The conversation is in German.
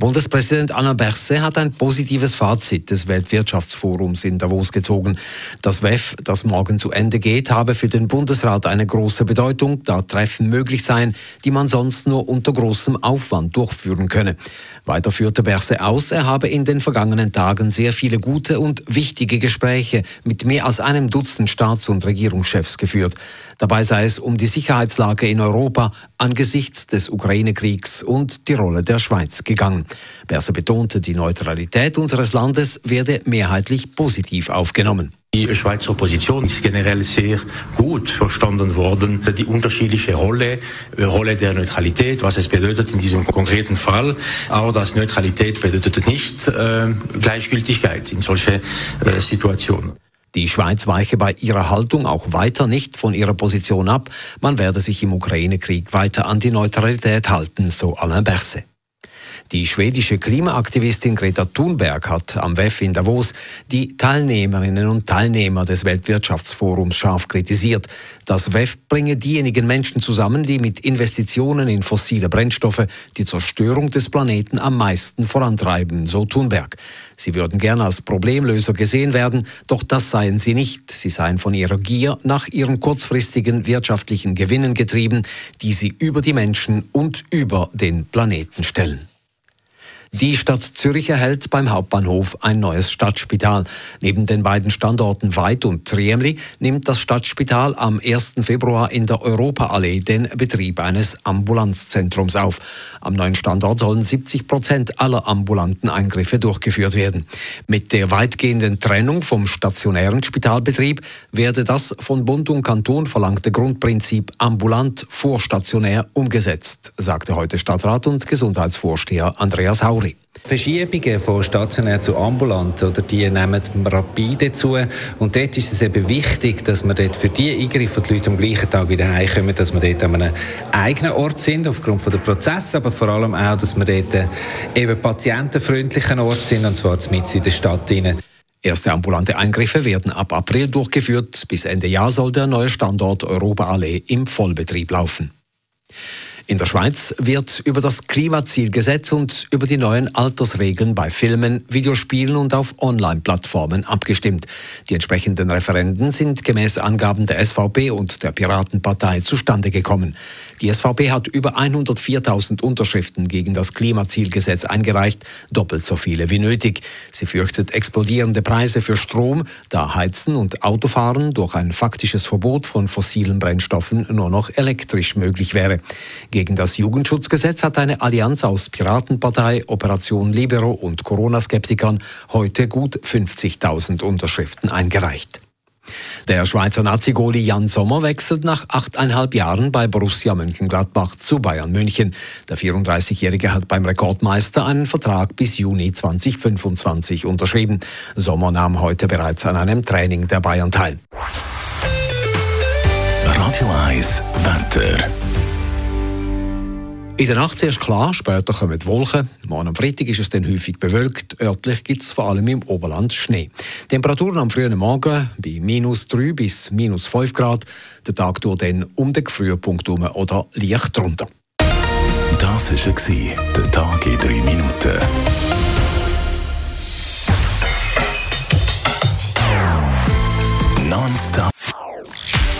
Bundespräsident Alain Berset hat ein positives Fazit des Weltwirtschaftsforums in Davos gezogen. Das WEF, das morgen zu Ende geht, habe für den Bundesrat eine große Bedeutung, da Treffen möglich seien, die man sonst nur unter großem Aufwand durchführen könne. Weiter führte Berset aus, er habe in den vergangenen Tagen sehr viele gute und wichtige Gespräche mit mehr als einem Dutzend Staats- und Regierungschefs geführt. Dabei sei es um die Sicherheitslage in Europa angesichts des Ukraine-Kriegs und die Rolle der Schweiz gegangen. Berset betonte, die Neutralität unseres Landes werde mehrheitlich positiv aufgenommen. Die Schweizer Opposition ist generell sehr gut verstanden worden. Die unterschiedliche Rolle der Neutralität, was es bedeutet in diesem konkreten Fall. Aber das Neutralität bedeutet nicht Gleichgültigkeit in solche Situationen. Die Schweiz weiche bei ihrer Haltung auch weiter nicht von ihrer Position ab. Man werde sich im Ukraine-Krieg weiter an die Neutralität halten, so Alain Berset. Die schwedische Klimaaktivistin Greta Thunberg hat am WEF in Davos die Teilnehmerinnen und Teilnehmer des Weltwirtschaftsforums scharf kritisiert. Das WEF bringe diejenigen Menschen zusammen, die mit Investitionen in fossile Brennstoffe die Zerstörung des Planeten am meisten vorantreiben, so Thunberg. Sie würden gerne als Problemlöser gesehen werden, doch das seien sie nicht. Sie seien von ihrer Gier nach ihren kurzfristigen wirtschaftlichen Gewinnen getrieben, die sie über die Menschen und über den Planeten stellen. Die Stadt Zürich erhält beim Hauptbahnhof ein neues Stadtspital. Neben den beiden Standorten Weid und Triemli nimmt das Stadtspital am 1. Februar in der Europaallee den Betrieb eines Ambulanzzentrums auf. Am neuen Standort sollen 70% aller ambulanten Eingriffe durchgeführt werden. Mit der weitgehenden Trennung vom stationären Spitalbetrieb werde das von Bund und Kanton verlangte Grundprinzip ambulant vor stationär umgesetzt, sagte heute Stadtrat und Gesundheitsvorsteher Andreas Hauer. Verschiebungen von stationär zu ambulant, oder, die nehmen rapide zu. Und dort ist es eben wichtig, dass wir dort für die Eingriffe, die Leute am gleichen Tag wieder heimkommen, dass wir dort an einem eigenen Ort sind, aufgrund der Prozesse, aber vor allem auch, dass wir dort eben patientenfreundlichen Ort sind, und zwar mitten in der Stadt hinein. Erste ambulante Eingriffe werden ab April durchgeführt. Bis Ende Jahr soll der neue Standort Europaallee im Vollbetrieb laufen. In der Schweiz wird über das Klimazielgesetz und über die neuen Altersregeln bei Filmen, Videospielen und auf Online-Plattformen abgestimmt. Die entsprechenden Referenden sind gemäß Angaben der SVP und der Piratenpartei zustande gekommen. Die SVP hat über 104.000 Unterschriften gegen das Klimazielgesetz eingereicht, doppelt so viele wie nötig. Sie fürchtet explodierende Preise für Strom, da Heizen und Autofahren durch ein faktisches Verbot von fossilen Brennstoffen nur noch elektrisch möglich wäre. Gegen das Jugendschutzgesetz hat eine Allianz aus Piratenpartei, Operation Libero und Corona-Skeptikern heute gut 50.000 Unterschriften eingereicht. Der Schweizer Nazi-Goli Jan Sommer wechselt nach 8,5 Jahren bei Borussia Mönchengladbach zu Bayern München. Der 34-Jährige hat beim Rekordmeister einen Vertrag bis Juni 2025 unterschrieben. Sommer nahm heute bereits an einem Training der Bayern teil. Radio 1, Wetter. In der Nacht zuerst klar, später kommen die Wolken. Morgen am Freitag ist es dann häufig bewölkt. Örtlich gibt es vor allem im Oberland Schnee. Temperaturen am frühen Morgen bei -3 bis -5 Grad. Der Tag dauert dann um den Gefrierpunkt herum oder leicht drunter. Das war der Tag in 3 Minuten. Non-stop.